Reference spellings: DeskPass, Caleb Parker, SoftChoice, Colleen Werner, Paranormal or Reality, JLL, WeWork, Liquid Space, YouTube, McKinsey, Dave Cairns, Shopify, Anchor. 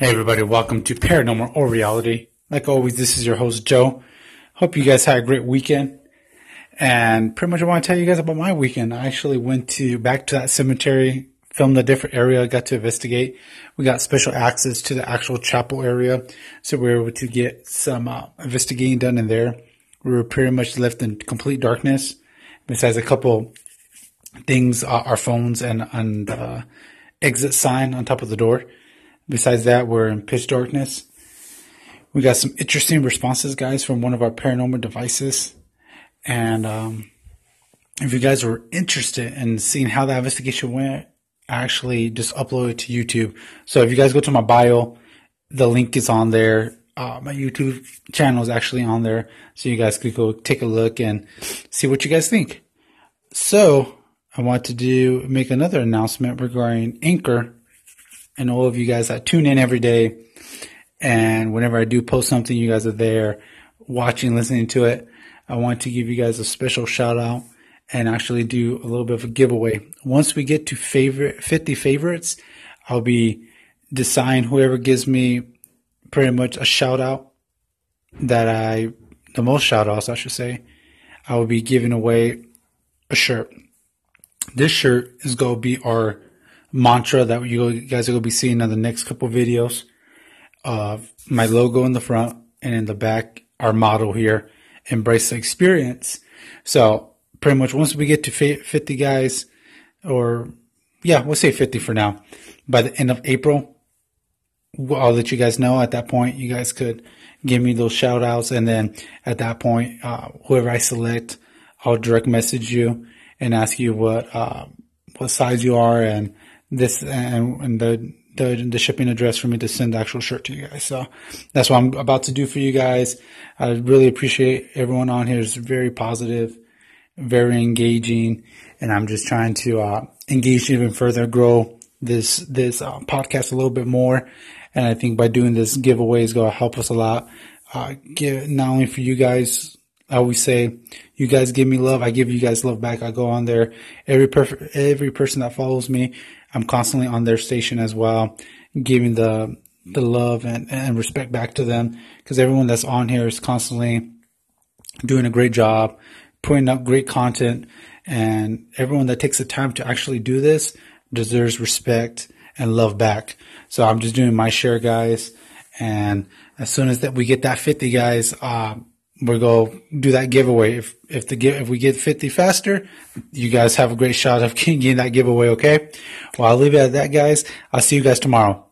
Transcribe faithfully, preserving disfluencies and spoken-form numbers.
Hey everybody, welcome to Paranormal or Reality. Like always, this is your host, Joe. Hope you guys had a great weekend. And pretty much I want to tell you guys about my weekend. I actually went to back to that cemetery, filmed a different area, got to investigate. We got special access to the actual chapel area, so we were able to get some uh, investigating done in there. We were pretty much left in complete darkness, besides a couple things, uh, our phones and, and the exit sign on top of the door. Besides that, we're in pitch darkness. We got some interesting responses, guys, from one of our paranormal devices. And um, if you guys were interested in seeing how that investigation went, I actually just uploaded it to YouTube. So if you guys go to my bio, the link is on there. Uh, my YouTube channel is actually on there. So you guys could go take a look and see what you guys think. So I want to do make another announcement regarding Anchor. And all of you guys that tune in every day, and whenever I do post something, you guys are there watching, listening to it. I want to give you guys a special shout out and actually do a little bit of a giveaway. Once we get to favorite fifty favorites, I'll be deciding whoever gives me pretty much a shout out that I, the most shout outs I should say, I will be giving away a shirt. This shirt is going to be our mantra that you guys are going to be seeing on the next couple videos. Uh, my logo in the front and in the back, our motto here, embrace the experience. So pretty much once we get to fifty guys, or yeah, we'll say fifty for now. By the end of April, I'll let you guys know. At that point, you guys could give me those shout outs. And then at that point, uh, whoever I select, I'll direct message you and ask you what, uh, what size you are and This and, and the, the the shipping address for me to send the actual shirt to you guys. So that's what I'm about to do for you guys. I really appreciate everyone on here. It's very positive, very engaging, and I'm just trying to uh, engage even further, grow this this uh, podcast a little bit more. And I think by doing this giveaway is going to help us a lot. Uh, give, not only for you guys. I always say, you guys give me love. I give you guys love back. I go on there. Every perf- every person that follows me, I'm constantly on their station as well, giving the the love and, and respect back to them. Because everyone that's on here is constantly doing a great job, putting up great content. And everyone that takes the time to actually do this deserves respect and love back. So I'm just doing my share, guys. And as soon as that we get that fifty, guys, uh, we're going to do that giveaway. If if the if we get fifty faster, you guys have a great shot of getting that giveaway, okay? Well, I'll leave it at that, guys. I'll see you guys tomorrow.